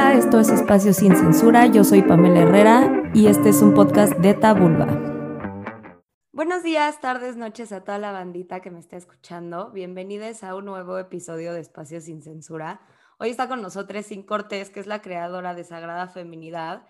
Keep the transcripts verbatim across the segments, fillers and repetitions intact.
Hola, esto es Espacio Sin Censura, yo soy Pamela Herrera y este es un podcast de Tabulba. Buenos días, tardes, noches a toda la bandita que me está escuchando. Bienvenidos a un nuevo episodio de Espacio Sin Censura. Hoy está con nosotros Cin Cortés, que es la creadora de Sagrada Feminidad.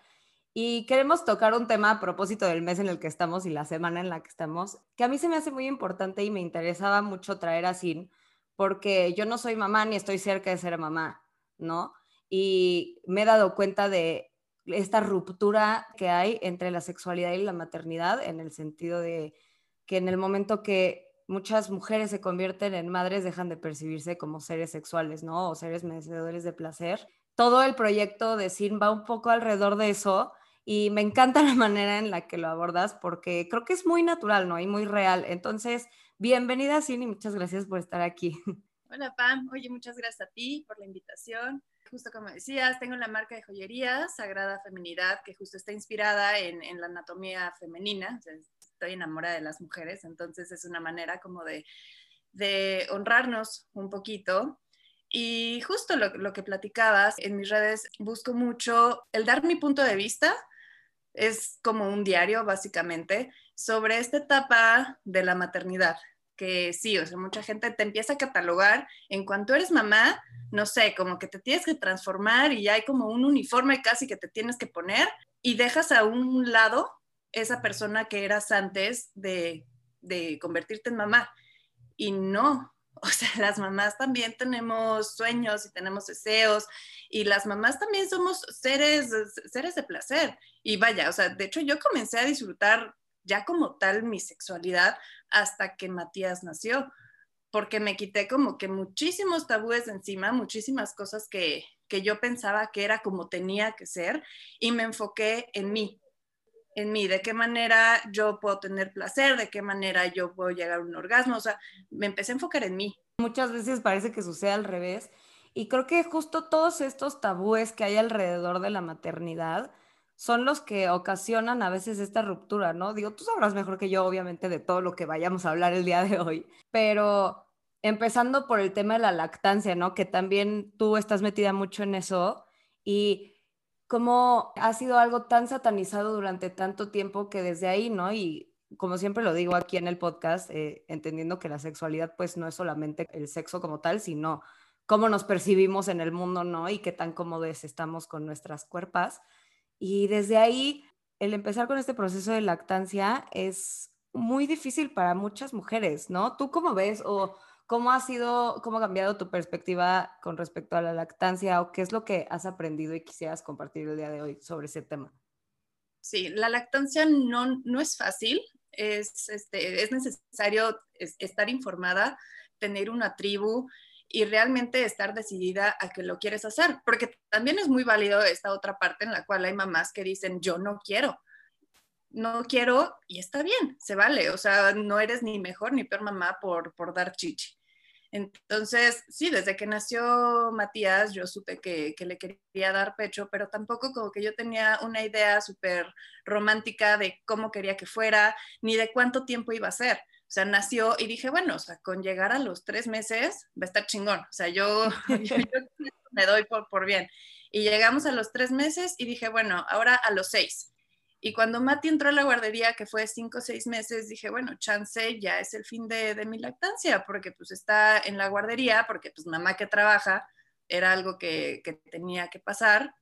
Y queremos tocar un tema a propósito del mes en el que estamos y la semana en la que estamos, que a mí se me hace muy importante y me interesaba mucho traer a Cin, porque yo no soy mamá ni estoy cerca de ser mamá, ¿no? Y me he dado cuenta de esta ruptura que hay entre la sexualidad y la maternidad, en el sentido de que en el momento que muchas mujeres se convierten en madres, dejan de percibirse como seres sexuales, ¿no? O seres merecedores de placer. Todo el proyecto de Cin va un poco alrededor de eso y me encanta la manera en la que lo abordas porque creo que es muy natural, ¿no? Y muy real. Entonces, bienvenida, Cin, y muchas gracias por estar aquí. Hola, Pam. Oye, muchas gracias a ti por la invitación. Justo como decías, tengo la marca de joyería Sagrada Feminidad, que justo está inspirada en, en la anatomía femenina. O sea, estoy enamorada de las mujeres, entonces es una manera como de, de honrarnos un poquito. Y justo lo, lo que platicabas, en mis redes busco mucho el dar mi punto de vista, es como un diario básicamente, sobre esta etapa de la maternidad, que sí, o sea, mucha gente te empieza a catalogar, en cuanto eres mamá, no sé, como que te tienes que transformar y ya hay como un uniforme casi que te tienes que poner y dejas a un lado esa persona que eras antes de, de convertirte en mamá. Y no. O sea, las mamás también tenemos sueños y tenemos deseos y las mamás también somos seres, seres de placer. Y vaya, o sea, de hecho yo comencé a disfrutar ya como tal mi sexualidad hasta que Matías nació, porque me quité como que muchísimos tabúes de encima, muchísimas cosas que, que yo pensaba que era como tenía que ser y me enfoqué en mí. en mí, de qué manera yo puedo tener placer, de qué manera yo puedo llegar a un orgasmo, o sea, me empecé a enfocar en mí. Muchas veces parece que sucede al revés, y creo que justo todos estos tabúes que hay alrededor de la maternidad son los que ocasionan a veces esta ruptura, ¿no? Digo, tú sabrás mejor que yo, obviamente, de todo lo que vayamos a hablar el día de hoy, pero empezando por el tema de la lactancia, ¿no? Que también tú estás metida mucho en eso, y cómo ha sido algo tan satanizado durante tanto tiempo que desde ahí, ¿no? Y como siempre lo digo aquí en el podcast, eh, entendiendo que la sexualidad pues no es solamente el sexo como tal, sino cómo nos percibimos en el mundo, ¿no? Y qué tan cómodos estamos con nuestras cuerpas. Y desde ahí, el empezar con este proceso de lactancia es muy difícil para muchas mujeres, ¿no? ¿Tú cómo ves o cómo ha sido, cómo ha cambiado tu perspectiva con respecto a la lactancia o qué es lo que has aprendido y quisieras compartir el día de hoy sobre ese tema? Sí, la lactancia no, no es fácil, es, este, es necesario estar informada, tener una tribu y realmente estar decidida a que lo quieres hacer, porque también es muy válido esta otra parte en la cual hay mamás que dicen yo no quiero. no quiero y está bien, se vale, o sea, no eres ni mejor ni peor mamá por, por dar chichi. Entonces, sí, desde que nació Matías yo supe que, que le quería dar pecho, pero tampoco como que yo tenía una idea súper romántica de cómo quería que fuera, ni de cuánto tiempo iba a ser. O sea, nació y dije, bueno, o sea, con llegar a los tres meses va a estar chingón, o sea, yo, yo, yo me doy por, por bien. Y llegamos a los tres meses y dije, bueno, ahora a los seis. Y cuando Mati entró a la guardería, que fue cinco o seis meses, dije, bueno, chance, ya es el fin de, de mi lactancia, porque pues está en la guardería, porque pues mamá que trabaja, era algo que, que tenía que pasar.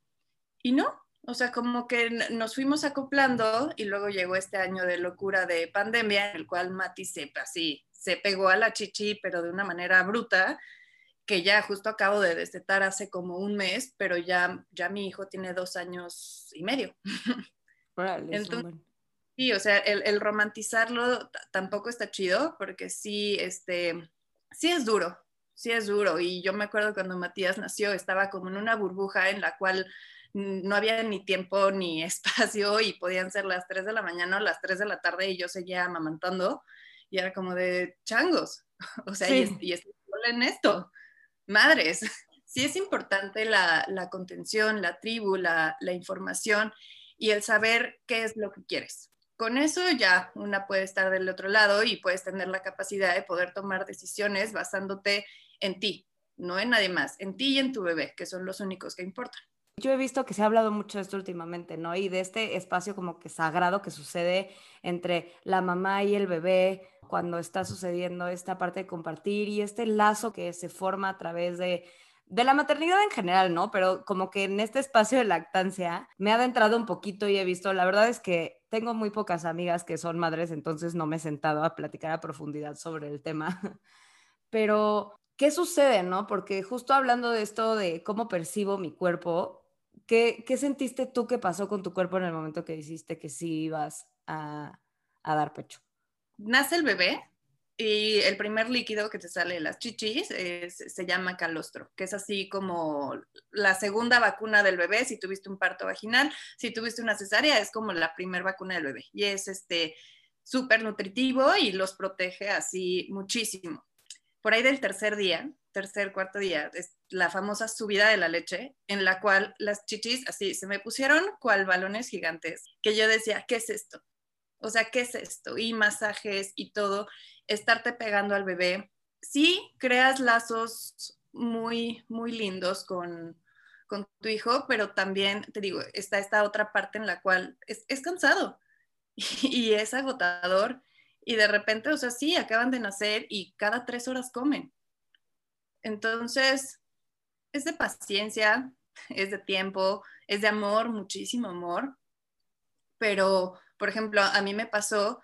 Y no, o sea, como que nos fuimos acoplando y luego llegó este año de locura de pandemia, en el cual Mati se, así, se pegó a la chichi, pero de una manera bruta, que ya justo acabo de destetar hace como un mes, pero ya, ya mi hijo tiene dos años y medio. Entonces, sí, o sea, el, el romantizarlo t- tampoco está chido porque sí, este, sí es duro, sí es duro. Y yo me acuerdo cuando Matías nació estaba como en una burbuja en la cual no había ni tiempo ni espacio y podían ser las tres de la mañana o las tres de la tarde y yo seguía amamantando y era como de changos, o sea, sí. y, y estoy sola en esto, madres. Sí es importante la, la contención, la tribu, la, la información y el saber qué es lo que quieres. Con eso ya una puede estar del otro lado y puedes tener la capacidad de poder tomar decisiones basándote en ti, no en nadie más, en ti y en tu bebé, que son los únicos que importan. Yo he visto que se ha hablado mucho de esto últimamente, ¿no? Y de este espacio como que sagrado que sucede entre la mamá y el bebé cuando está sucediendo esta parte de compartir y este lazo que se forma a través de, de la maternidad en general, ¿no? Pero como que en este espacio de lactancia me he adentrado un poquito y he visto, la verdad es que tengo muy pocas amigas que son madres, entonces no me he sentado a platicar a profundidad sobre el tema. Pero, ¿qué sucede, no? Porque justo hablando de esto de cómo percibo mi cuerpo, ¿qué, qué sentiste tú que pasó con tu cuerpo en el momento que hiciste que sí ibas a, a dar pecho? Nace el bebé y el primer líquido que te sale de las chichis es, se llama calostro, que es así como la segunda vacuna del bebé. Si tuviste un parto vaginal, si tuviste una cesárea, es como la primera vacuna del bebé. Y es este, súper nutritivo y los protege así muchísimo. Por ahí del tercer día, tercer, cuarto día, es la famosa subida de la leche, en la cual las chichis así se me pusieron cual balones gigantes, que yo decía, ¿qué es esto? O sea, ¿qué es esto? Y masajes y todo, estarte pegando al bebé. Sí, creas lazos muy, muy lindos con, con tu hijo, pero también, te digo, está esta otra parte en la cual es, es cansado y es agotador. Y de repente, o sea, sí, acaban de nacer y cada tres horas comen. Entonces, es de paciencia, es de tiempo, es de amor, muchísimo amor. Pero, por ejemplo, a mí me pasó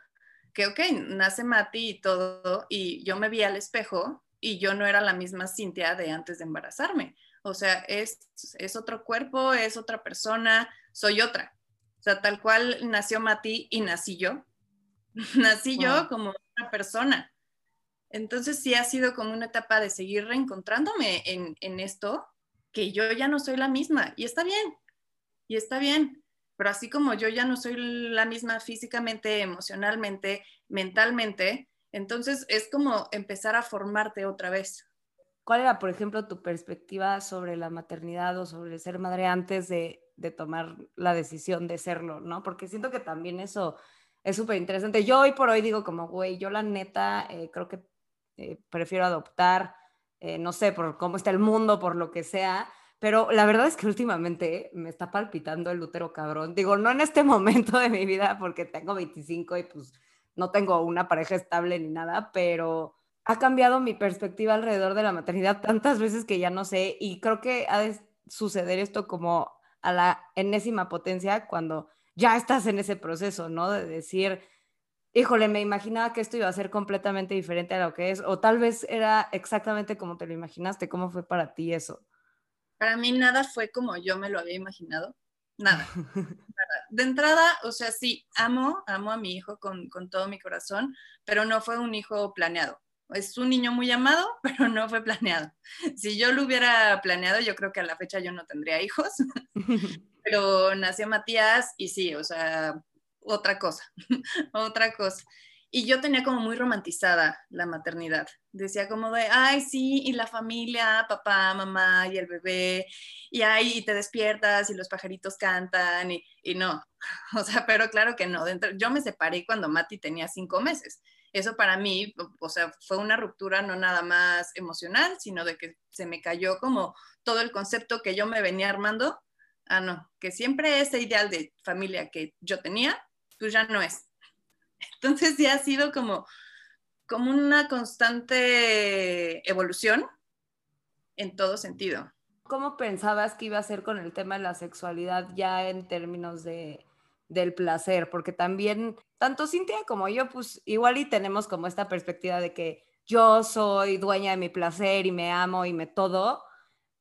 que, ok, nace Mati y todo, y yo me vi al espejo y yo no era la misma Cintia de antes de embarazarme. O sea, es, es otro cuerpo, es otra persona, soy otra. O sea, tal cual nació Mati y nací yo. Nací yo como una persona. Entonces sí ha sido como una etapa de seguir reencontrándome en, en esto, que yo ya no soy la misma. Y está bien, y está bien. Pero así como yo ya no soy la misma físicamente, emocionalmente, mentalmente, entonces es como empezar a formarte otra vez. ¿Cuál era, por ejemplo, tu perspectiva sobre la maternidad o sobre ser madre antes de, de tomar la decisión de serlo, ¿no? Porque siento que también eso... es súper interesante. Yo hoy por hoy digo como, güey, yo la neta eh, creo que eh, prefiero adoptar, eh, no sé, por cómo está el mundo, por lo que sea, pero la verdad es que últimamente me está palpitando el útero cabrón. Digo, no en este momento de mi vida porque tengo veinticinco y pues no tengo una pareja estable ni nada, pero ha cambiado mi perspectiva alrededor de la maternidad tantas veces que ya no sé, y creo que ha de suceder esto como a la enésima potencia cuando... ya estás en ese proceso, ¿no? De decir, híjole, me imaginaba que esto iba a ser completamente diferente a lo que es, o tal vez era exactamente como te lo imaginaste. ¿Cómo fue para ti eso? Para mí nada fue como yo me lo había imaginado, nada. nada. De entrada, o sea, sí, amo, amo a mi hijo con, con todo mi corazón, pero no fue un hijo planeado. Es un niño muy amado, pero no fue planeado. Si yo lo hubiera planeado, yo creo que a la fecha yo no tendría hijos. Pero nació Matías y sí, o sea, otra cosa, otra cosa. Y yo tenía como muy romantizada la maternidad. Decía como de, ay, sí, y la familia, papá, mamá y el bebé. Y ahí te despiertas y los pajaritos cantan y, y no. O sea, pero claro que no. Dentro, yo me separé cuando Mati tenía cinco meses. Eso para mí, o sea, fue una ruptura no nada más emocional, sino de que se me cayó como todo el concepto que yo me venía armando. Ah, no, que siempre ese ideal de familia que yo tenía, pues ya no es. Entonces ya ha sido como, como una constante evolución en todo sentido. ¿Cómo pensabas que iba a ser con el tema de la sexualidad ya en términos de... del placer? Porque también, tanto Cintia como yo, pues igual y tenemos como esta perspectiva de que yo soy dueña de mi placer y me amo y me todo,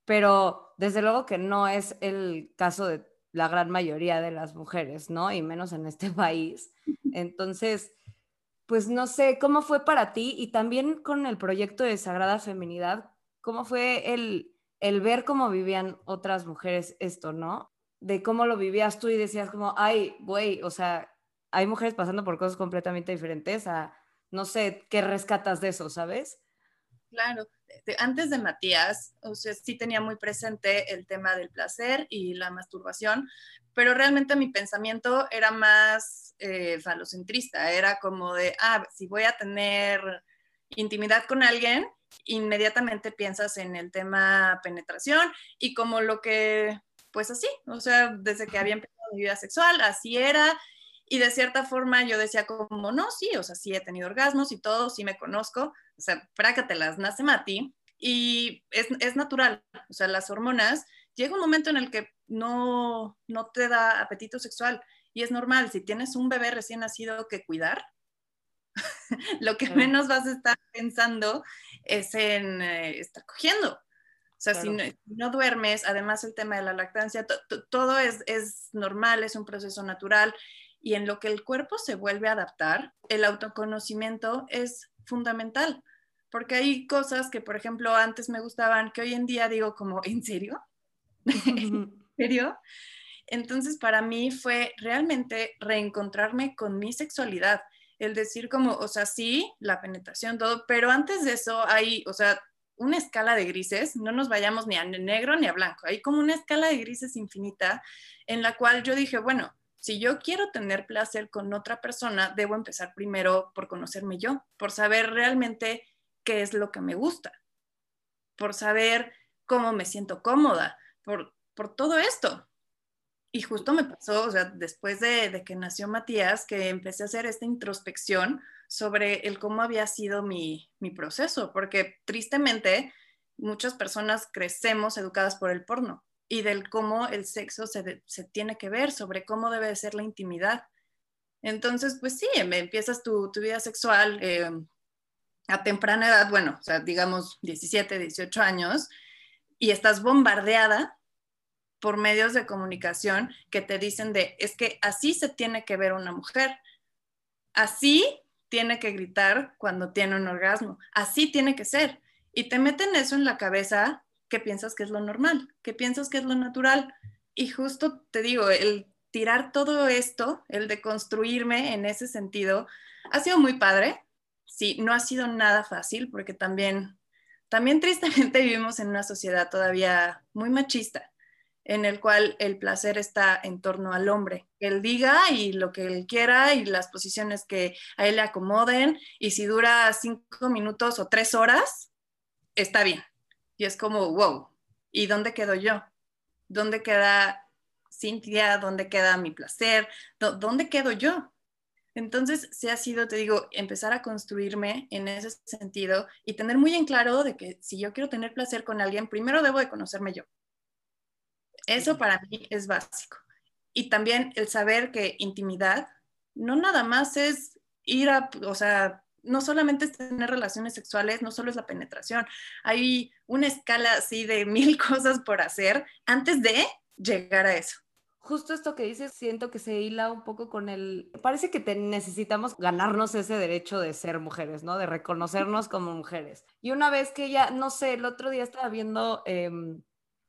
pero desde luego que no es el caso de la gran mayoría de las mujeres, ¿no? Y menos en este país. Entonces, pues no sé, ¿cómo fue para ti? Y también con el proyecto de Sagrada Feminidad, ¿cómo fue el, el ver cómo vivían otras mujeres esto, ¿no? De cómo lo vivías tú y decías como, ay, güey, o sea, hay mujeres pasando por cosas completamente diferentes a, no sé, ¿qué rescatas de eso, sabes? Claro, antes de Matías, o sea, sí tenía muy presente el tema del placer y la masturbación, pero realmente mi pensamiento era más eh, falocentrista, era como de, ah, si voy a tener intimidad con alguien, inmediatamente piensas en el tema penetración y como lo que... pues así, o sea, desde que había empezado mi vida sexual, así era, y de cierta forma yo decía como, no, sí, o sea, sí he tenido orgasmos y todo, sí me conozco, o sea, frácatelas, nace Mati, y es, es natural, o sea, las hormonas, llega un momento en el que no, no te da apetito sexual, y es normal, si tienes un bebé recién nacido que cuidar, lo que menos vas a estar pensando es en eh, estar cogiendo. O sea, claro. si, no, si no duermes, además el tema de la lactancia, to, to, todo es, es normal, es un proceso natural. Y en lo que el cuerpo se vuelve a adaptar, el autoconocimiento es fundamental. Porque hay cosas que, por ejemplo, antes me gustaban, que hoy en día digo como, ¿en serio? ¿En serio? Entonces, para mí fue realmente reencontrarme con mi sexualidad. El decir como, o sea, sí, la penetración, todo, pero antes de eso hay, o sea, una escala de grises, no nos vayamos ni a negro ni a blanco, hay como una escala de grises infinita en la cual yo dije, bueno, si yo quiero tener placer con otra persona, debo empezar primero por conocerme yo, por saber realmente qué es lo que me gusta, por saber cómo me siento cómoda, por, por todo esto. Y justo me pasó, o sea, después de, de que nació Matías, que empecé a hacer esta introspección sobre el cómo había sido mi, mi proceso, porque tristemente muchas personas crecemos educadas por el porno y del cómo el sexo se, se tiene que ver, sobre cómo debe de ser la intimidad. Entonces, pues sí, empiezas tu, tu vida sexual eh, a temprana edad, bueno, o sea, digamos diecisiete, dieciocho años, y estás bombardeada por medios de comunicación que te dicen de, es que así se tiene que ver una mujer, así tiene que gritar cuando tiene un orgasmo, así tiene que ser. Y te meten eso en la cabeza que piensas que es lo normal, que piensas que es lo natural. Y justo te digo, el tirar todo esto, el deconstruirme en ese sentido, ha sido muy padre. Sí, no ha sido nada fácil porque también, también tristemente vivimos en una sociedad todavía muy machista, en el cual el placer está en torno al hombre. Que él diga y lo que él quiera y las posiciones que a él le acomoden, y si dura cinco minutos o tres horas, está bien. Y es como, wow, ¿y dónde quedo yo? ¿Dónde queda Cintia? ¿Dónde queda mi placer? ¿Dónde quedo yo? Entonces, sí ha sido, te digo, empezar a construirme en ese sentido y tener muy en claro de que si yo quiero tener placer con alguien, primero debo de conocerme yo. Eso para mí es básico. Y también el saber que intimidad no nada más es ir a, o sea, no solamente es tener relaciones sexuales, no solo es la penetración. Hay una escala así de mil cosas por hacer antes de llegar a eso. Justo esto que dices, siento que se hila un poco con el... Parece que te necesitamos ganarnos ese derecho de ser mujeres, ¿no? De reconocernos como mujeres. Y una vez que ya, no sé, el otro día estaba viendo... Eh,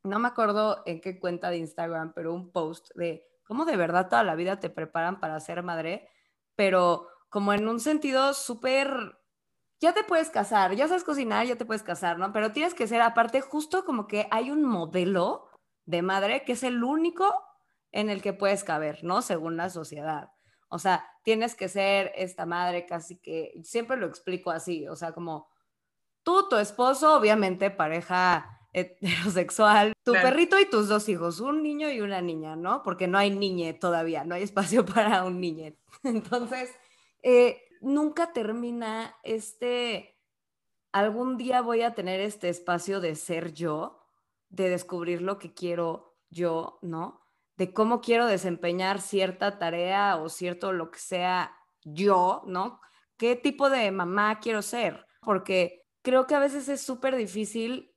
no me acuerdo en qué cuenta de Instagram, pero un post de cómo de verdad toda la vida te preparan para ser madre, pero como en un sentido súper, ya te puedes casar, ya sabes cocinar, ya te puedes casar, ¿no? Pero tienes que ser, aparte, justo como que hay un modelo de madre que es el único en el que puedes caber, ¿no? Según la sociedad. O sea, tienes que ser esta madre casi que, siempre lo explico así, o sea, como tú, tu esposo, obviamente pareja heterosexual, tu claro. perrito y tus dos hijos, un niño y una niña, ¿no? Porque no hay niñe todavía, no hay espacio para un niñe. Entonces, eh, nunca termina este, algún día voy a tener este espacio de ser yo, de descubrir lo que quiero yo, ¿no? De cómo quiero desempeñar cierta tarea o cierto lo que sea yo, ¿no? ¿Qué tipo de mamá quiero ser? Porque creo que a veces es súper difícil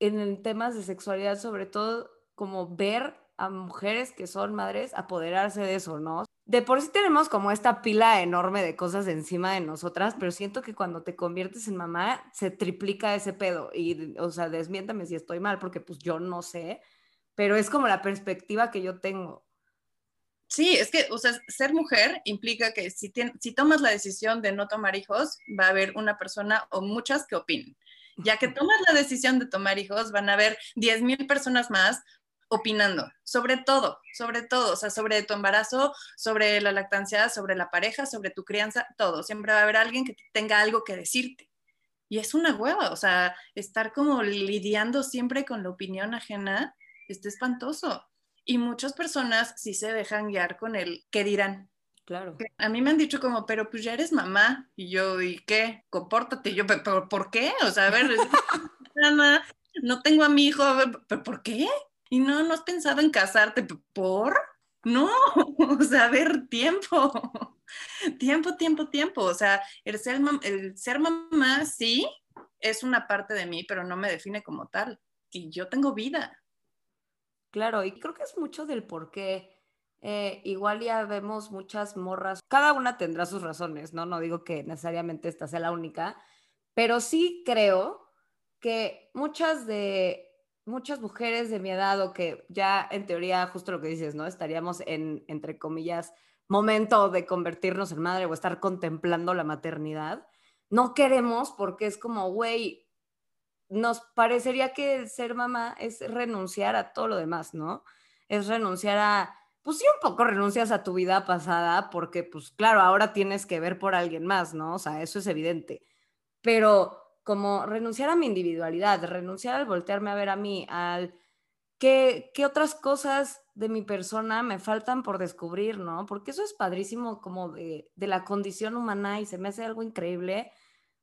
en temas de sexualidad, sobre todo como ver a mujeres que son madres apoderarse de eso, ¿no? De por sí tenemos como esta pila enorme de cosas encima de nosotras, pero siento que cuando te conviertes en mamá se triplica ese pedo y, o sea, desmiéntame si estoy mal porque pues yo no sé, pero es como la perspectiva que yo tengo. Sí, es que, o sea, ser mujer implica que si, te, si tomas la decisión de no tomar hijos, va a haber una persona o muchas que opinen. Ya que tomas la decisión de tomar hijos, van a haber diez mil personas más opinando, sobre todo, sobre todo, o sea, sobre tu embarazo, sobre la lactancia, sobre la pareja, sobre tu crianza, todo. Siempre va a haber alguien que tenga algo que decirte. Y es una hueva, o sea, estar como lidiando siempre con la opinión ajena, está espantoso. Y muchas personas sí se dejan guiar con el qué dirán. Claro. A mí me han dicho como, pero pues ya eres mamá. Y yo, ¿y qué? Compórtate. Y yo, ¿pero por qué? O sea, a ver, mamá, no tengo a mi hijo. ¿Pero por qué? Y no, no has pensado en casarte. ¿Por? No. O sea, a ver, tiempo. Tiempo, tiempo, tiempo. O sea, el ser, el ser mamá sí es una parte de mí, pero no me define como tal. Y yo tengo vida. Claro, y creo que es mucho del por qué. Eh, igual ya vemos muchas morras, cada una tendrá sus razones, ¿no? No digo que necesariamente esta sea la única, pero sí creo que muchas de muchas mujeres de mi edad, o que ya en teoría, justo lo que dices, ¿no? Estaríamos en, entre comillas, momento de convertirnos en madre o estar contemplando la maternidad, no queremos porque es como, güey, nos parecería que el ser mamá es renunciar a todo lo demás, ¿no? Es renunciar a... Pues sí, un poco renuncias a tu vida pasada porque, pues claro, ahora tienes que ver por alguien más, ¿no? O sea, eso es evidente. Pero como renunciar a mi individualidad, renunciar al voltearme a ver a mí, al qué, qué otras cosas de mi persona me faltan por descubrir, ¿no? Porque eso es padrísimo como de, de la condición humana y se me hace algo increíble,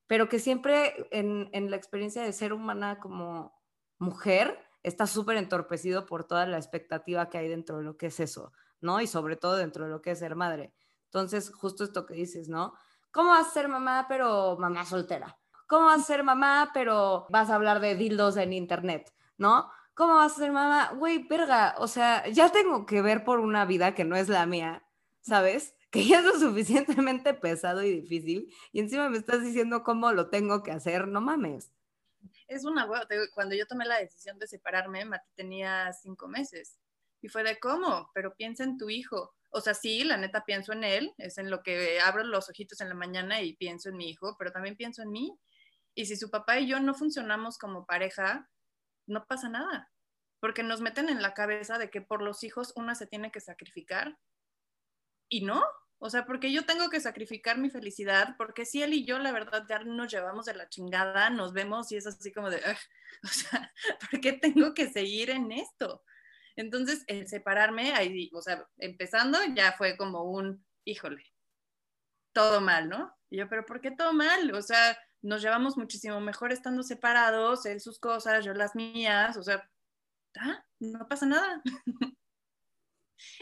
pero que siempre en, en la experiencia de ser humana como mujer, está súper entorpecido por toda la expectativa que hay dentro de lo que es eso, ¿no? Y sobre todo dentro de lo que es ser madre. Entonces, justo esto que dices, ¿no? ¿Cómo vas a ser mamá, pero mamá soltera? ¿Cómo vas a ser mamá, pero vas a hablar de dildos en internet, ¿no? ¿Cómo vas a ser mamá? Güey, verga, o sea, ya tengo que ver por una vida que no es la mía, ¿sabes? Que ya es lo suficientemente pesado y difícil. Y encima me estás diciendo cómo lo tengo que hacer, no mames. Es una hueva. Cuando yo tomé la decisión de separarme, Mati tenía cinco meses. Y fue de, ¿cómo? Pero piensa en tu hijo. O sea, sí, la neta pienso en él. Es en lo que abro los ojitos en la mañana y pienso en mi hijo, pero también pienso en mí. Y si su papá y yo no funcionamos como pareja, no pasa nada. Porque nos meten en la cabeza de que por los hijos una se tiene que sacrificar. Y no. O sea, porque yo tengo que sacrificar mi felicidad, porque si él y yo, la verdad, ya nos llevamos de la chingada, nos vemos y es así como de, o sea, ¿por qué tengo que seguir en esto? Entonces, el separarme, ahí, o sea, empezando ya fue como un, híjole, todo mal, ¿no? Y yo, pero ¿por qué todo mal? O sea, nos llevamos muchísimo mejor estando separados, él sus cosas, yo las mías, o sea, ¿ah? No pasa nada.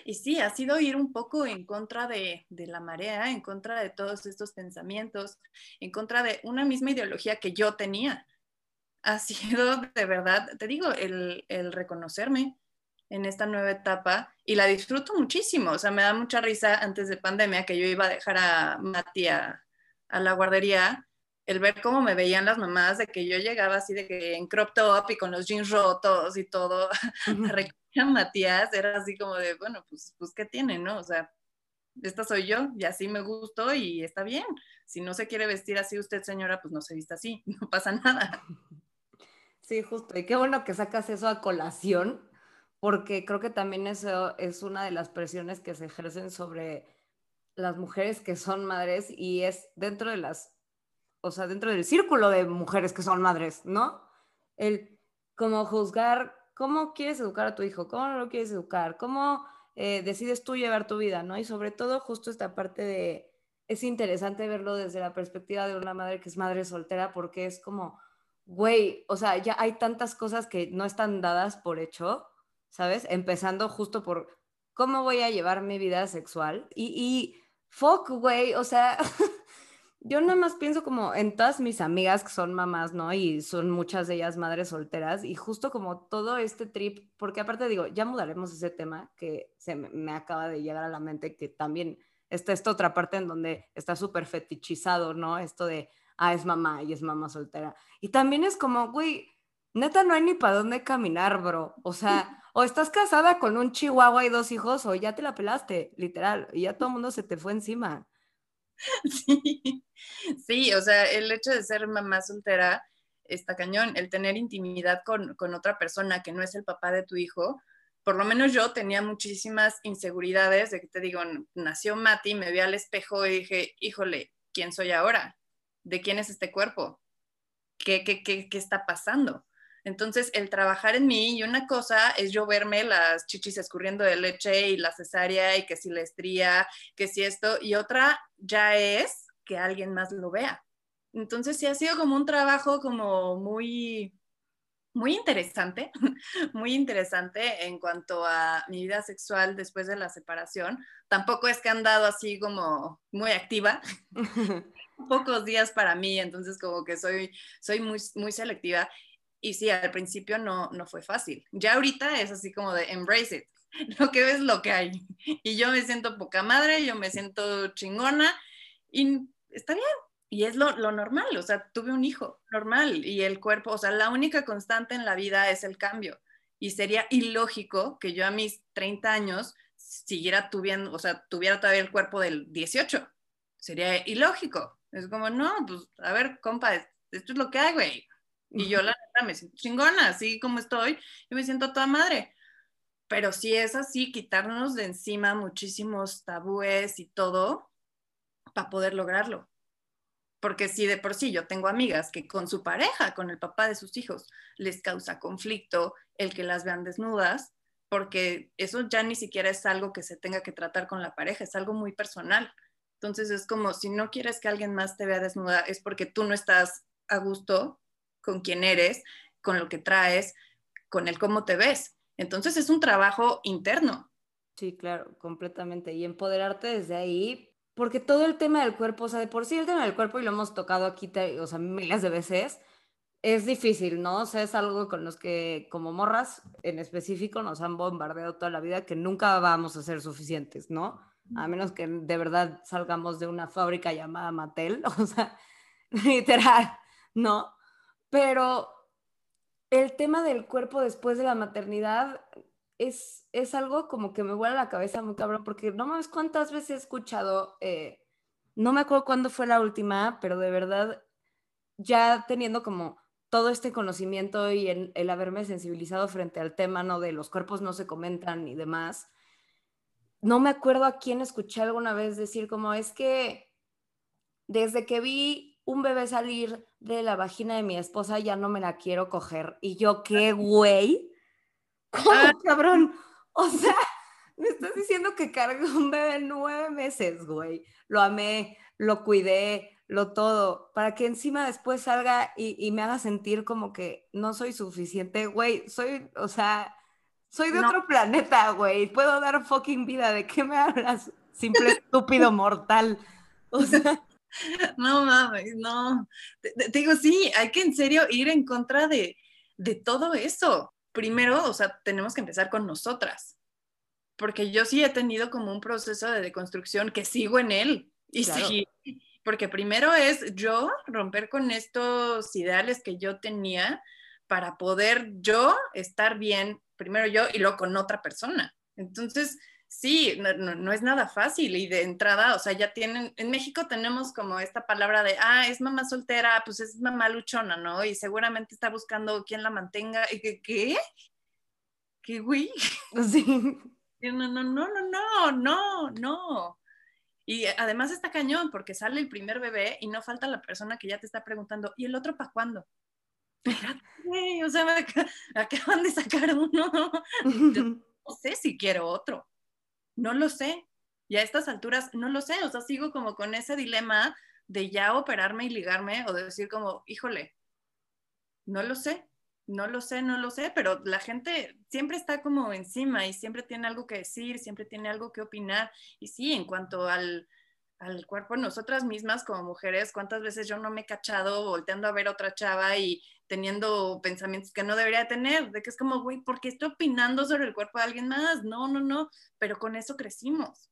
Y sí, ha sido ir un poco en contra de, de la marea, en contra de todos estos pensamientos, en contra de una misma ideología que yo tenía. Ha sido de verdad, te digo, el, el reconocerme en esta nueva etapa y la disfruto muchísimo. O sea, me da mucha risa antes de pandemia que yo iba a dejar a Mati a, a la guardería, el ver cómo me veían las mamás, de que yo llegaba así de que en crop top y con los jeans rotos y todo, uh-huh. A Matías era así como de, bueno, pues, pues ¿qué tiene, no? O sea, esta soy yo y así me gusto y está bien. Si no se quiere vestir así usted, señora, pues no se vista así, no pasa nada. Sí, justo. Y qué bueno que sacas eso a colación, porque creo que también eso es una de las presiones que se ejercen sobre las mujeres que son madres y es dentro de las, o sea, dentro del círculo de mujeres que son madres, ¿no? El como juzgar... ¿Cómo quieres educar a tu hijo? ¿Cómo no lo quieres educar? ¿Cómo eh, decides tú llevar tu vida, ¿no? Y sobre todo justo esta parte de... Es interesante verlo desde la perspectiva de una madre que es madre soltera porque es como, güey, o sea, ya hay tantas cosas que no están dadas por hecho, ¿sabes? Empezando justo por cómo voy a llevar mi vida sexual. Y, y fuck, güey, o sea... Yo nada más pienso como en todas mis amigas que son mamás, ¿no? Y son muchas de ellas madres solteras. Y justo como todo este trip, porque aparte digo, ya mudaremos ese tema que se me acaba de llegar a la mente, que también está esta otra parte en donde está súper fetichizado, ¿no? Esto de, ah, es mamá y es mamá soltera. Y también es como, güey, neta no hay ni para dónde caminar, bro. O sea, o estás casada con un chihuahua y dos hijos, o ya te la pelaste, literal. Y ya todo el mundo se te fue encima. Sí, sí, o sea, el hecho de ser mamá soltera está cañón, el tener intimidad con, con otra persona que no es el papá de tu hijo, por lo menos yo tenía muchísimas inseguridades de que te digo, nació Mati, me vi al espejo y dije, híjole, ¿quién soy ahora? ¿De quién es este cuerpo? ¿Qué, qué, qué, qué está pasando? Entonces, el trabajar en mí, y una cosa es yo verme las chichis escurriendo de leche y la cesárea y que si la estría, que si esto, y otra ya es que alguien más lo vea. Entonces, sí ha sido como un trabajo como muy, muy interesante, muy interesante en cuanto a mi vida sexual después de la separación. Tampoco es que han dado así como muy activa, pocos días para mí, entonces como que soy, soy muy, muy selectiva. Y sí, al principio no, no fue fácil. Ya ahorita es así como de embrace it. Lo que ves, lo que hay. Y yo me siento poca madre, yo me siento chingona. Y está bien. Y es lo, lo normal. O sea, tuve un hijo normal. Y el cuerpo, o sea, la única constante en la vida es el cambio. Y sería ilógico que yo a mis treinta años siguiera tuviendo, o sea, tuviera todavía el cuerpo del dieciocho. Sería ilógico. Es como, no, pues, a ver, compa, esto es lo que hay, güey. Y yo la neta me siento chingona, así como estoy, yo me siento toda madre. Pero si es así, quitarnos de encima muchísimos tabúes y todo para poder lograrlo. Porque si de por sí yo tengo amigas que con su pareja, con el papá de sus hijos, les causa conflicto el que las vean desnudas, porque eso ya ni siquiera es algo que se tenga que tratar con la pareja, es algo muy personal. Entonces es como, si no quieres que alguien más te vea desnuda, es porque tú no estás a gusto con quién eres, con lo que traes, con el cómo te ves. Entonces es un trabajo interno. Sí, claro, completamente. Y empoderarte desde ahí, porque todo el tema del cuerpo, o sea, de por sí el tema del cuerpo, y lo hemos tocado aquí, o sea, miles de veces, es difícil, ¿no? O sea, es algo con los que, como morras en específico, nos han bombardeado toda la vida, que nunca vamos a ser suficientes, ¿no? A menos que de verdad salgamos de una fábrica llamada Mattel, o sea, literal, ¿no? Pero el tema del cuerpo después de la maternidad es, es algo como que me vuela la cabeza muy cabrón, porque no mames cuántas veces he escuchado, eh, no me acuerdo cuándo fue la última, pero de verdad ya teniendo como todo este conocimiento y el, el haberme sensibilizado frente al tema, ¿no? De los cuerpos no se comentan y demás, no me acuerdo a quién escuché alguna vez decir como, es que desde que vi un bebé salir de la vagina de mi esposa, ya no me la quiero coger. Y yo, ¿qué, güey? ¿Cómo, ah. cabrón? O sea, me estás diciendo que cargué un bebé nueve meses, güey. Lo amé, lo cuidé, lo todo. Para que encima después salga y, y me haga sentir como que no soy suficiente, güey. Soy, o sea, soy de no. otro planeta, güey. Puedo dar fucking vida. ¿De qué me hablas? Simple estúpido mortal. O sea... No mames, no. Te, te digo, sí, hay que en serio ir en contra de, de todo eso. Primero, o sea, tenemos que empezar con nosotras. Porque yo sí he tenido como un proceso de deconstrucción que sigo en él. Y claro. sí, porque primero es yo romper con estos ideales que yo tenía para poder yo estar bien, primero yo y luego con otra persona. Entonces... Sí, no, no, no es nada fácil y de entrada, o sea, ya tienen, en México tenemos como esta palabra de, ah, es mamá soltera, pues es mamá luchona, ¿no? Y seguramente está buscando quién la mantenga, y que, ¿qué? ¿Qué, güey? Sí. No, no, no, no, no, no, no. Y además está cañón porque sale el primer bebé y no falta la persona que ya te está preguntando, ¿y el otro para cuándo? Espérate, güey, o sea, me ac- acaban de sacar uno, no sé si quiero otro. No lo sé, y a estas alturas no lo sé, o sea, sigo como con ese dilema de ya operarme y ligarme o de decir como, híjole, no lo sé, no lo sé, no lo sé, pero la gente siempre está como encima y siempre tiene algo que decir, siempre tiene algo que opinar, y sí, en cuanto al, al cuerpo, nosotras mismas como mujeres, cuántas veces yo no me he cachado volteando a ver a otra chava y teniendo pensamientos que no debería tener, de que es como, güey, ¿por qué estoy opinando sobre el cuerpo de alguien más? No, no, no, pero con eso crecimos.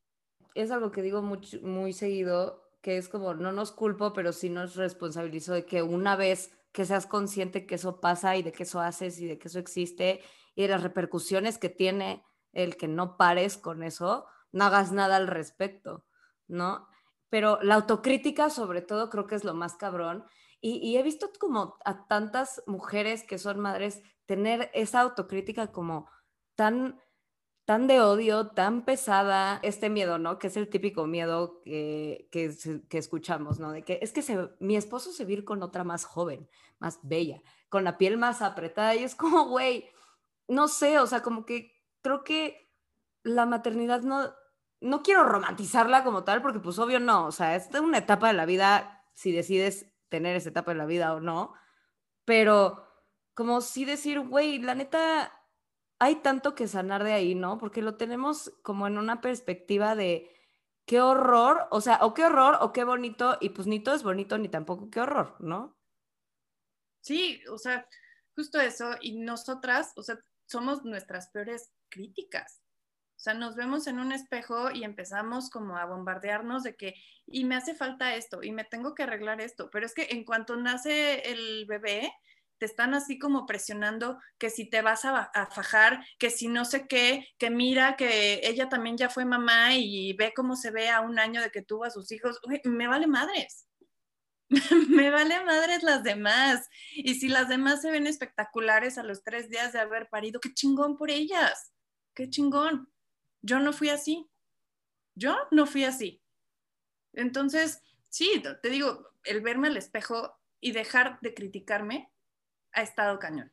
Es algo que digo muy, muy seguido, que es como, no nos culpo, pero sí nos responsabilizo de que una vez que seas consciente que eso pasa y de que eso haces y de que eso existe y de las repercusiones que tiene el que no pares con eso, no hagas nada al respecto, ¿no? Pero la autocrítica sobre todo creo que es lo más cabrón. Y, y he visto como a tantas mujeres que son madres tener esa autocrítica como tan, tan de odio, tan pesada, este miedo, ¿no? Que es el típico miedo que, que, que escuchamos, ¿no? De que es que se, mi esposo se va a ir con otra más joven, más bella, con la piel más apretada. Y es como, güey, no sé, o sea, como que creo que la maternidad no, no quiero romantizarla como tal, porque pues obvio no, o sea, es una etapa de la vida, si decides tener esa etapa de la vida o no, pero como sí decir, güey, la neta, hay tanto que sanar de ahí, ¿no? Porque lo tenemos como en una perspectiva de qué horror, o sea, o qué horror, o qué bonito, y pues ni todo es bonito, ni tampoco qué horror, ¿no? Sí, o sea, justo eso, y nosotras, o sea, somos nuestras peores críticas. O sea, nos vemos en un espejo y empezamos como a bombardearnos de que, y me hace falta esto, y me tengo que arreglar esto. Pero es que en cuanto nace el bebé, te están así como presionando que si te vas a, a fajar, que si no sé qué, que mira que ella también ya fue mamá y ve cómo se ve a un año de que tuvo a sus hijos. Uy, me vale madres. Me vale madres las demás. Y si las demás se ven espectaculares a los tres días de haber parido, qué chingón por ellas, qué chingón. Yo no fui así, yo no fui así. Entonces, sí, te digo, el verme al espejo y dejar de criticarme ha estado cañón.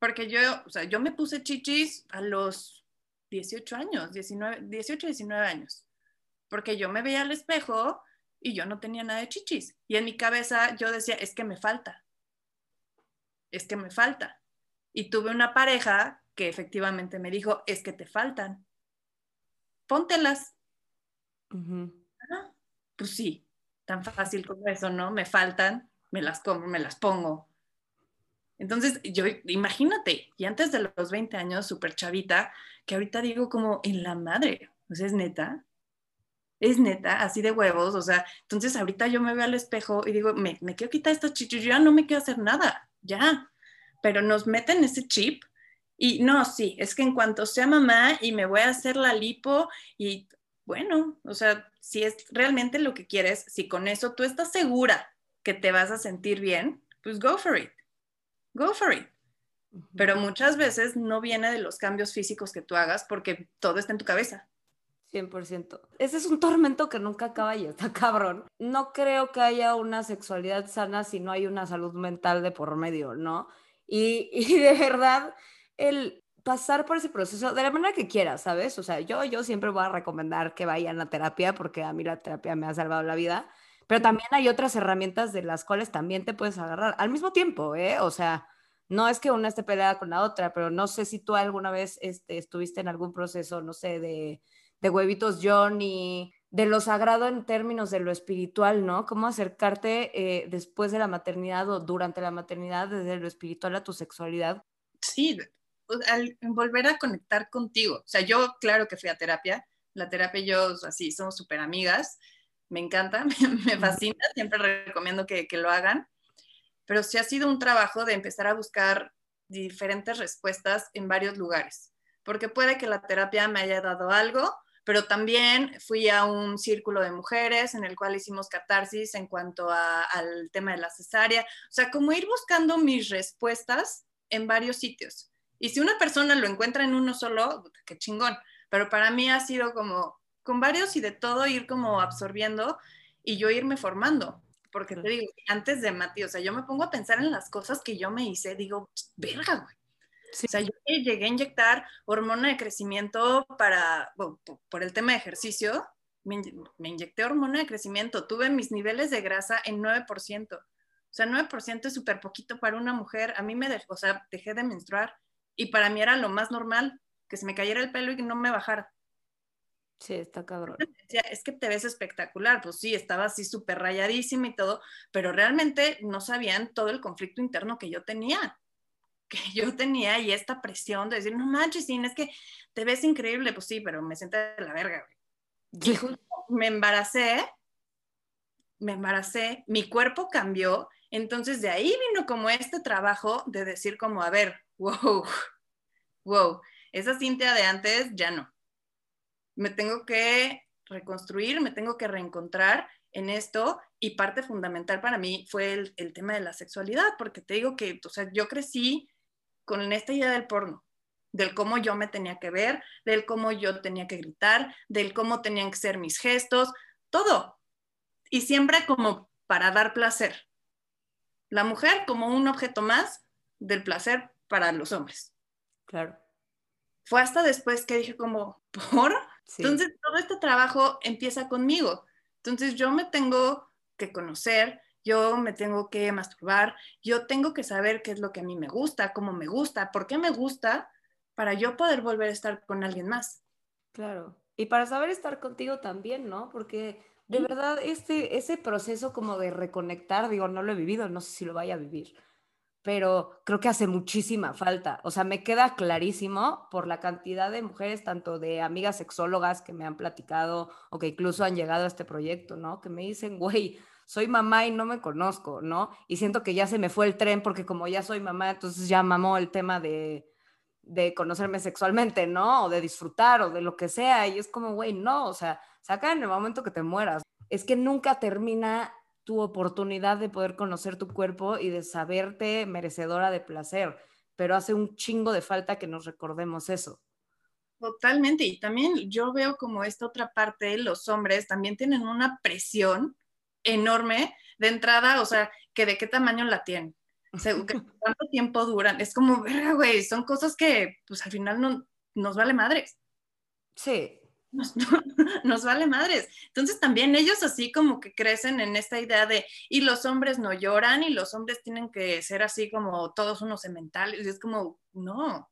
Porque yo, o sea, yo me puse chichis a los dieciocho años, diecinueve, dieciocho, diecinueve años. Porque yo me veía al espejo y yo no tenía nada de chichis. Y en mi cabeza yo decía, es que me falta, es que me falta. Y tuve una pareja que efectivamente me dijo, es que te faltan. Póntelas. Uh-huh. Ah, pues sí, tan fácil como eso, ¿no? Me faltan, me las compro, me las pongo. Entonces, yo, imagínate, y antes de los veinte años, súper chavita, que ahorita digo como, en la madre, o sea, es neta, es neta, así de huevos, o sea, entonces ahorita yo me veo al espejo y digo, me, me quiero quitar estos chichos, yo ya no me quiero hacer nada, ya. Pero nos meten ese chip. Y no, sí, es que en cuanto sea mamá y me voy a hacer la lipo y bueno, o sea, si es realmente lo que quieres, si con eso tú estás segura que te vas a sentir bien, pues go for it, go for it. Uh-huh. Pero muchas veces no viene de los cambios físicos que tú hagas porque todo está en tu cabeza. cien por ciento. Ese es un tormento que nunca acaba y está cabrón. No creo que haya una sexualidad sana si no hay una salud mental de por medio, ¿no? Y, y de verdad... el pasar por ese proceso de la manera que quieras, ¿sabes? O sea, yo, yo siempre voy a recomendar que vayan a terapia porque a mí la terapia me ha salvado la vida, pero también hay otras herramientas de las cuales también te puedes agarrar al mismo tiempo, ¿eh? O sea, no es que una esté peleada con la otra, pero no sé si tú alguna vez este, estuviste en algún proceso, no sé, de, de huevitos Johnny, de lo sagrado en términos de lo espiritual, ¿no? Cómo acercarte eh, después de la maternidad o durante la maternidad desde lo espiritual a tu sexualidad. Sí, al volver a conectar contigo. O sea, yo claro que fui a terapia, la terapia y yo así somos súper amigas, me encanta, me, me fascina, siempre recomiendo que, que lo hagan, pero sí ha sido un trabajo de empezar a buscar diferentes respuestas en varios lugares, porque puede que la terapia me haya dado algo, pero también fui a un círculo de mujeres en el cual hicimos catarsis en cuanto a, al tema de la cesárea, o sea, como ir buscando mis respuestas en varios sitios. Y si una persona lo encuentra en uno solo, qué chingón. Pero para mí ha sido como con varios y de todo ir como absorbiendo y yo irme formando. Porque te digo, antes de Mati, o sea, yo me pongo a pensar en las cosas que yo me hice, digo, verga, güey. Sí. O sea, yo llegué a inyectar hormona de crecimiento para, bueno, por el tema de ejercicio, me, me inyecté hormona de crecimiento, tuve mis niveles de grasa en nueve por ciento. O sea, nueve por ciento es súper poquito para una mujer. A mí me, dejó, o sea, dejé de menstruar. Y para mí era lo más normal, que se me cayera el pelo y que no me bajara. Sí, está cabrón. Es que te ves espectacular. Pues sí, estaba así súper rayadísima y todo, pero realmente no sabían todo el conflicto interno que yo tenía. Que yo tenía y esta presión de decir, no manches, es que te ves increíble. Pues sí, pero me senté de la verga, güey. Y justo me embaracé, me embaracé, mi cuerpo cambió. Entonces de ahí vino como este trabajo de decir como, a ver, wow, wow, esa Cintia de antes ya no. Me tengo que reconstruir, me tengo que reencontrar en esto y parte fundamental para mí fue el, el tema de la sexualidad, porque te digo que, o sea, yo crecí con esta idea del porno, del cómo yo me tenía que ver, del cómo yo tenía que gritar, del cómo tenían que ser mis gestos, todo. Y siempre como para dar placer. la mujer como un objeto más del placer para los hombres. Claro. Fue hasta después que dije como, ¿por? Sí. Entonces todo este trabajo empieza conmigo. Entonces yo me tengo que conocer, yo me tengo que masturbar, yo tengo que saber qué es lo que a mí me gusta, cómo me gusta, por qué me gusta, para yo poder volver a estar con alguien más. Claro. Y para saber estar contigo también, ¿no? Porque de verdad este, ese proceso como de reconectar, digo, no lo he vivido, no sé si lo vaya a vivir, pero creo que hace muchísima falta. O sea, me queda clarísimo por la cantidad de mujeres, tanto de amigas sexólogas que me han platicado o que incluso han llegado a este proyecto, ¿no? Que me dicen, güey, soy mamá y no me conozco, ¿no? Y siento que ya se me fue el tren porque como ya soy mamá, entonces ya mamó el tema de, de conocerme sexualmente, ¿no? O de disfrutar o de lo que sea. Y es como, güey, no, o sea, saca en el momento que te mueras. Es que nunca termina tu oportunidad de poder conocer tu cuerpo y de saberte merecedora de placer, pero hace un chingo de falta que nos recordemos eso. Totalmente, y también yo veo como esta otra parte, los hombres también tienen una presión enorme de entrada, o sea, que de qué tamaño la tienen, o sea, cuánto tiempo duran, es como, verga, güey, son cosas que pues al final no, nos vale madres. Sí. Nos, nos vale madres. Entonces también ellos así como que crecen en esta idea de, y los hombres no lloran, y los hombres tienen que ser así como todos unos sementales, y es como, no,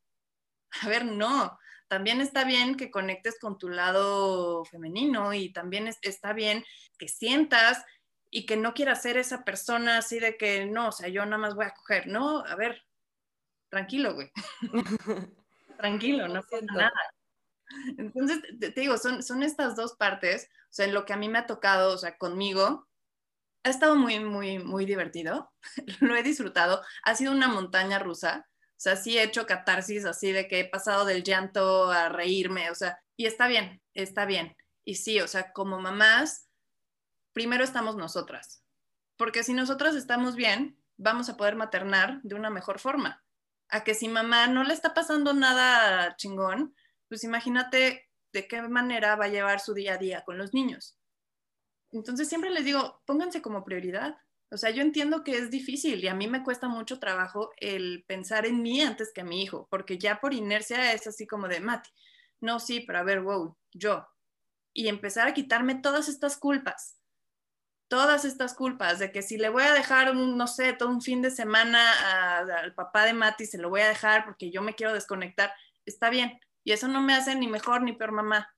a ver, no. También está bien que conectes con tu lado femenino, y también es, está bien que sientas, y que no quieras ser esa persona así de que, no, o sea, yo nada más voy a coger, no, a ver, tranquilo, güey. Tranquilo, no pasa nada. Entonces, te, te digo, son, son estas dos partes, o sea, en lo que a mí me ha tocado, o sea, conmigo, ha estado muy, muy, muy divertido, lo he disfrutado, ha sido una montaña rusa, o sea, sí he hecho catarsis así de que he pasado del llanto a reírme, o sea, y está bien, está bien, y sí, o sea, como mamás, primero estamos nosotras, porque si nosotras estamos bien, vamos a poder maternar de una mejor forma, a que si mamá no le está pasando nada chingón, pues imagínate de qué manera va a llevar su día a día con los niños. Entonces siempre les digo, pónganse como prioridad. O sea, yo entiendo que es difícil y a mí me cuesta mucho trabajo el pensar en mí antes que a mi hijo, porque ya por inercia es así como de, Mati, no, sí, pero a ver, wow, yo. Y empezar a quitarme todas estas culpas, todas estas culpas de que si le voy a dejar, un, no sé, todo un fin de semana a, al papá de Mati, se lo voy a dejar porque yo me quiero desconectar, está bien. Y eso no me hace ni mejor ni peor mamá.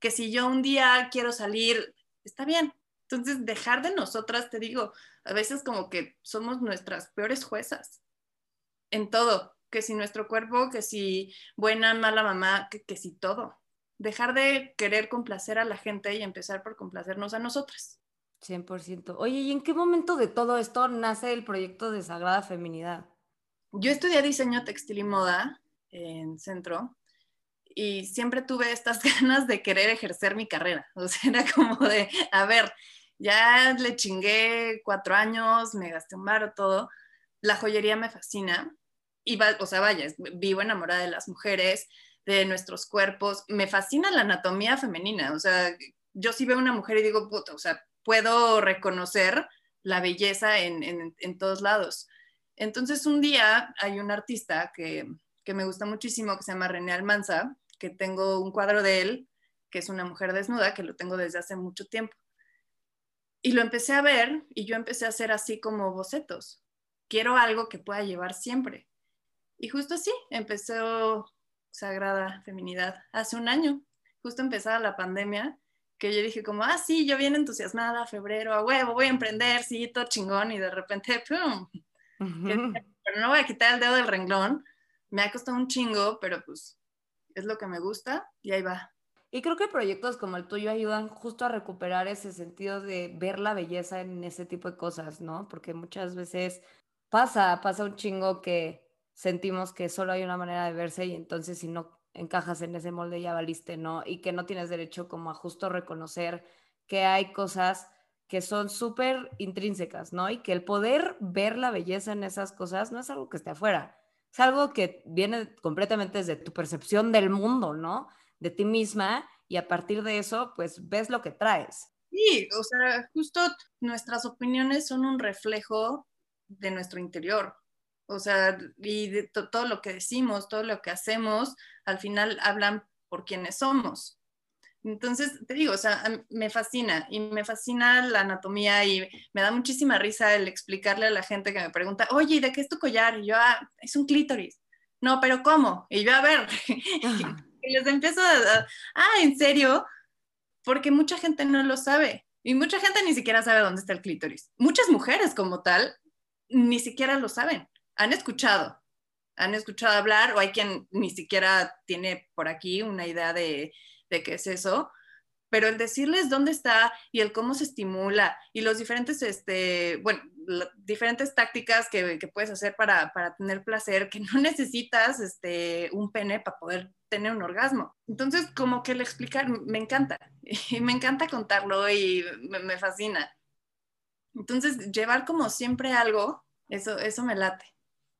Que si yo un día quiero salir, está bien. Entonces, dejar de nosotras, te digo, a veces como que somos nuestras peores juezas en todo. Que si nuestro cuerpo, que si buena, mala mamá, que, que si todo. Dejar de querer complacer a la gente y empezar por complacernos a nosotras. cien por ciento. Oye, ¿y en qué momento de todo esto nace el proyecto de Sagrada Feminidad? Yo estudié diseño textil y moda en Centro. Y siempre tuve estas ganas de querer ejercer mi carrera. O sea, era como de, a ver, ya le chingué cuatro años, me gasté un varo, todo. La joyería me fascina. Y va, o sea, vaya, vivo enamorada de las mujeres, de nuestros cuerpos. Me fascina la anatomía femenina. O sea, yo sí veo una mujer y digo, puta, o sea, puedo reconocer la belleza en, en, en todos lados. Entonces, un día hay un artista que, que me gusta muchísimo, que se llama René Almanza, que tengo un cuadro de él, que es una mujer desnuda, que lo tengo desde hace mucho tiempo. Y lo empecé a ver, y yo empecé a hacer así como bocetos. Quiero algo que pueda llevar siempre. Y justo así empezó Sagrada Feminidad, hace un año, justo empezaba la pandemia, que yo dije como, ah, sí, yo bien entusiasmada, febrero, a huevo, voy a emprender, sí, todo chingón, y de repente, ¡pum! Uh-huh. Pero no voy a quitar el dedo del renglón, me ha costado un chingo, pero pues es lo que me gusta y ahí va. Y creo que proyectos como el tuyo ayudan justo a recuperar ese sentido de ver la belleza en ese tipo de cosas, ¿no? Porque muchas veces pasa, pasa un chingo que sentimos que solo hay una manera de verse y entonces si no encajas en ese molde ya valiste, ¿no? Y que no tienes derecho como a justo reconocer que hay cosas que son súper intrínsecas, ¿no? Y que el poder ver la belleza en esas cosas no es algo que esté afuera. Es algo que viene completamente desde tu percepción del mundo, ¿no? De ti misma, y a partir de eso, pues, ves lo que traes. Sí, o sea, justo nuestras opiniones son un reflejo de nuestro interior. O sea, y de to todo lo que decimos, todo lo que hacemos, al final hablan por quienes somos. Entonces, te digo, o sea, me fascina, y me fascina la anatomía, y me da muchísima risa el explicarle a la gente que me pregunta, oye, ¿y de qué es tu collar? Y yo, ah, es un clítoris. No, ¿pero cómo? Y yo, a ver, y les empiezo a, ah, ¿en serio? Porque mucha gente no lo sabe, y mucha gente ni siquiera sabe dónde está el clítoris. Muchas mujeres como tal ni siquiera lo saben, han escuchado, han escuchado hablar, o hay quien ni siquiera tiene por aquí una idea de... de qué es eso, pero el decirles dónde está y el cómo se estimula y los diferentes, este, bueno, la, diferentes tácticas que, que puedes hacer para, para tener placer, que no necesitas este, un pene para poder tener un orgasmo. Entonces, como que el explicar, me encanta, y me encanta contarlo y me, me fascina. Entonces, llevar como siempre algo, eso, eso me late.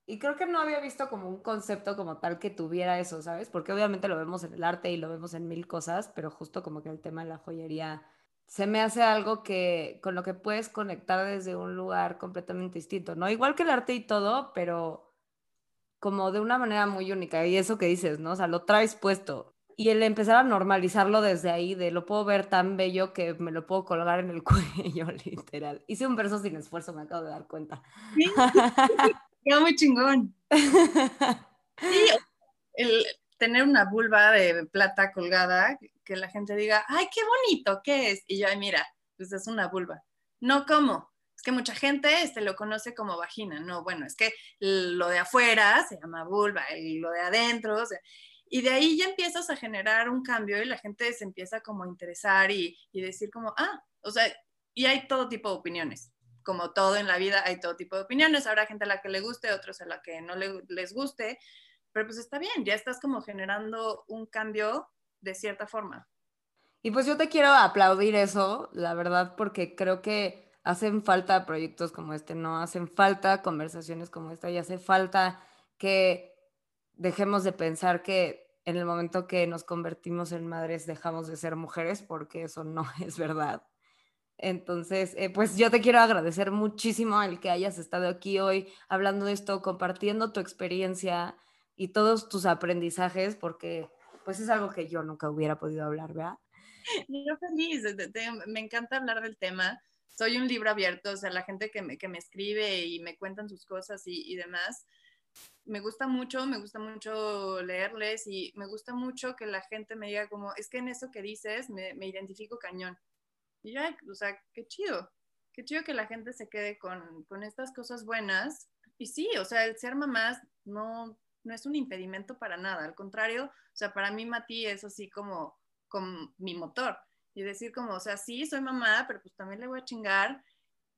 Y creo que no había visto como un concepto como tal que tuviera eso, ¿sabes? Porque obviamente lo vemos en el arte y lo vemos en mil cosas, pero justo como que el tema de la joyería se me hace algo que, con lo que puedes conectar desde un lugar completamente distinto, ¿no? Igual que el arte y todo, pero como de una manera muy única. Y eso que dices, ¿no? O sea, lo traes puesto. Y el empezar a normalizarlo desde ahí, de lo puedo ver tan bello que me lo puedo colgar en el cuello, literal. Hice un verso sin esfuerzo, me acabo de dar cuenta. ¿Sí? Quedó muy chingón. Sí, el tener una vulva de plata colgada, que la gente diga, ¡ay, qué bonito! ¿Qué es? Y yo, ay, mira, pues es una vulva. No, ¿cómo? Es que mucha gente este, lo conoce como vagina. No, bueno, es que lo de afuera se llama vulva y lo de adentro. O sea, y de ahí ya empiezas a generar un cambio y la gente se empieza como a interesar y, y decir como, ah, o sea, y hay todo tipo de opiniones. Como todo en la vida, hay todo tipo de opiniones. Habrá gente a la que le guste, otros a la que no le, les guste. Pero pues está bien, ya estás como generando un cambio de cierta forma. Y pues yo te quiero aplaudir eso, la verdad, porque creo que hacen falta proyectos como este, ¿no? Hacen falta conversaciones como esta y hace falta que dejemos de pensar que en el momento que nos convertimos en madres dejamos de ser mujeres, porque eso no es verdad. Entonces, eh, pues yo te quiero agradecer muchísimo el que hayas estado aquí hoy hablando de esto, compartiendo tu experiencia y todos tus aprendizajes, porque pues es algo que yo nunca hubiera podido hablar, ¿verdad? Yo feliz, te, te, me encanta hablar del tema. Soy un libro abierto, o sea, la gente que me, que me escribe y me cuentan sus cosas y, y demás, me gusta mucho, me gusta mucho leerles y me gusta mucho que la gente me diga como, es que en eso que dices me, me identifico cañón. Y ya, o sea, qué chido, qué chido que la gente se quede con, con estas cosas buenas. Y sí, o sea, el ser mamás no, no es un impedimento para nada, al contrario, o sea, para mí Mati es así como, como mi motor. Y decir como, o sea, sí, soy mamá, pero pues también le voy a chingar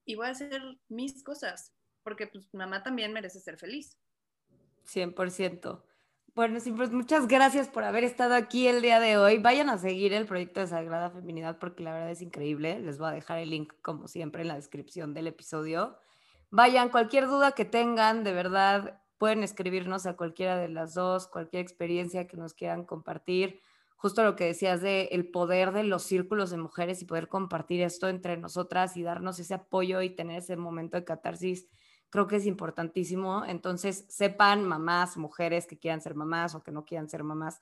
y voy a hacer mis cosas, porque pues mamá también merece ser feliz. cien por ciento. Bueno, pues muchas gracias por haber estado aquí el día de hoy. Vayan a seguir el proyecto de Sagrada Feminidad porque la verdad es increíble. Les voy a dejar el link, como siempre, en la descripción del episodio. Vayan, cualquier duda que tengan, de verdad, pueden escribirnos a cualquiera de las dos, cualquier experiencia que nos quieran compartir. Justo lo que decías de el poder de los círculos de mujeres y poder compartir esto entre nosotras y darnos ese apoyo y tener ese momento de catarsis. Creo que es importantísimo, entonces sepan mamás, mujeres que quieran ser mamás o que no quieran ser mamás,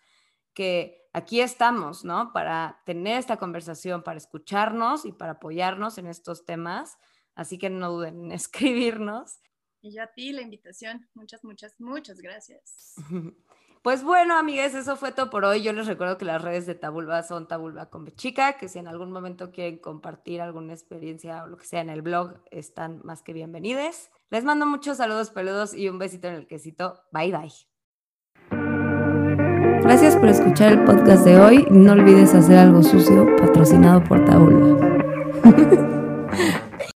que aquí estamos, ¿no? Para tener esta conversación, para escucharnos y para apoyarnos en estos temas, así que no duden en escribirnos. Y yo a ti la invitación, muchas, muchas, muchas gracias. Pues bueno, amigues, eso fue todo por hoy. Yo les recuerdo que las redes de Tabulba son Tabulba con Bechica, que si en algún momento quieren compartir alguna experiencia o lo que sea en el blog, están más que bienvenides. Les mando muchos saludos peludos y un besito en el quesito. Bye, bye. Gracias por escuchar el podcast de hoy. No olvides hacer algo sucio, patrocinado por Tabulba.